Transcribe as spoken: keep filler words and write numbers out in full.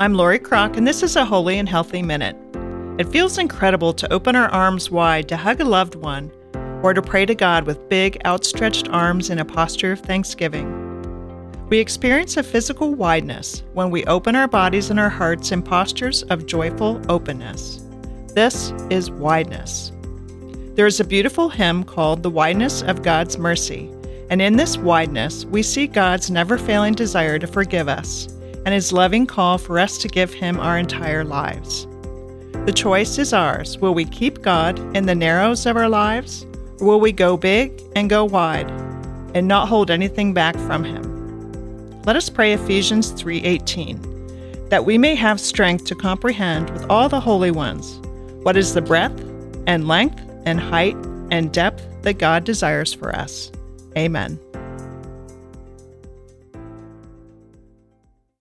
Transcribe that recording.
I'm Lori Crock, and this is a Holy and Healthy Minute. It feels incredible to open our arms wide to hug a loved one or to pray to God with big, outstretched arms in a posture of thanksgiving. We experience a physical wideness when we open our bodies and our hearts in postures of joyful openness. This is wideness. There is a beautiful hymn called The Wideness of God's Mercy, and in this wideness, we see God's never-failing desire to forgive us and His loving call for us to give Him our entire lives. The choice is ours. Will we keep God in the narrows of our lives, or will we go big and go wide and not hold anything back from Him? Let us pray Ephesians three eighteen, that we may have strength to comprehend with all the holy ones what is the breadth and length and height and depth that God desires for us. Amen.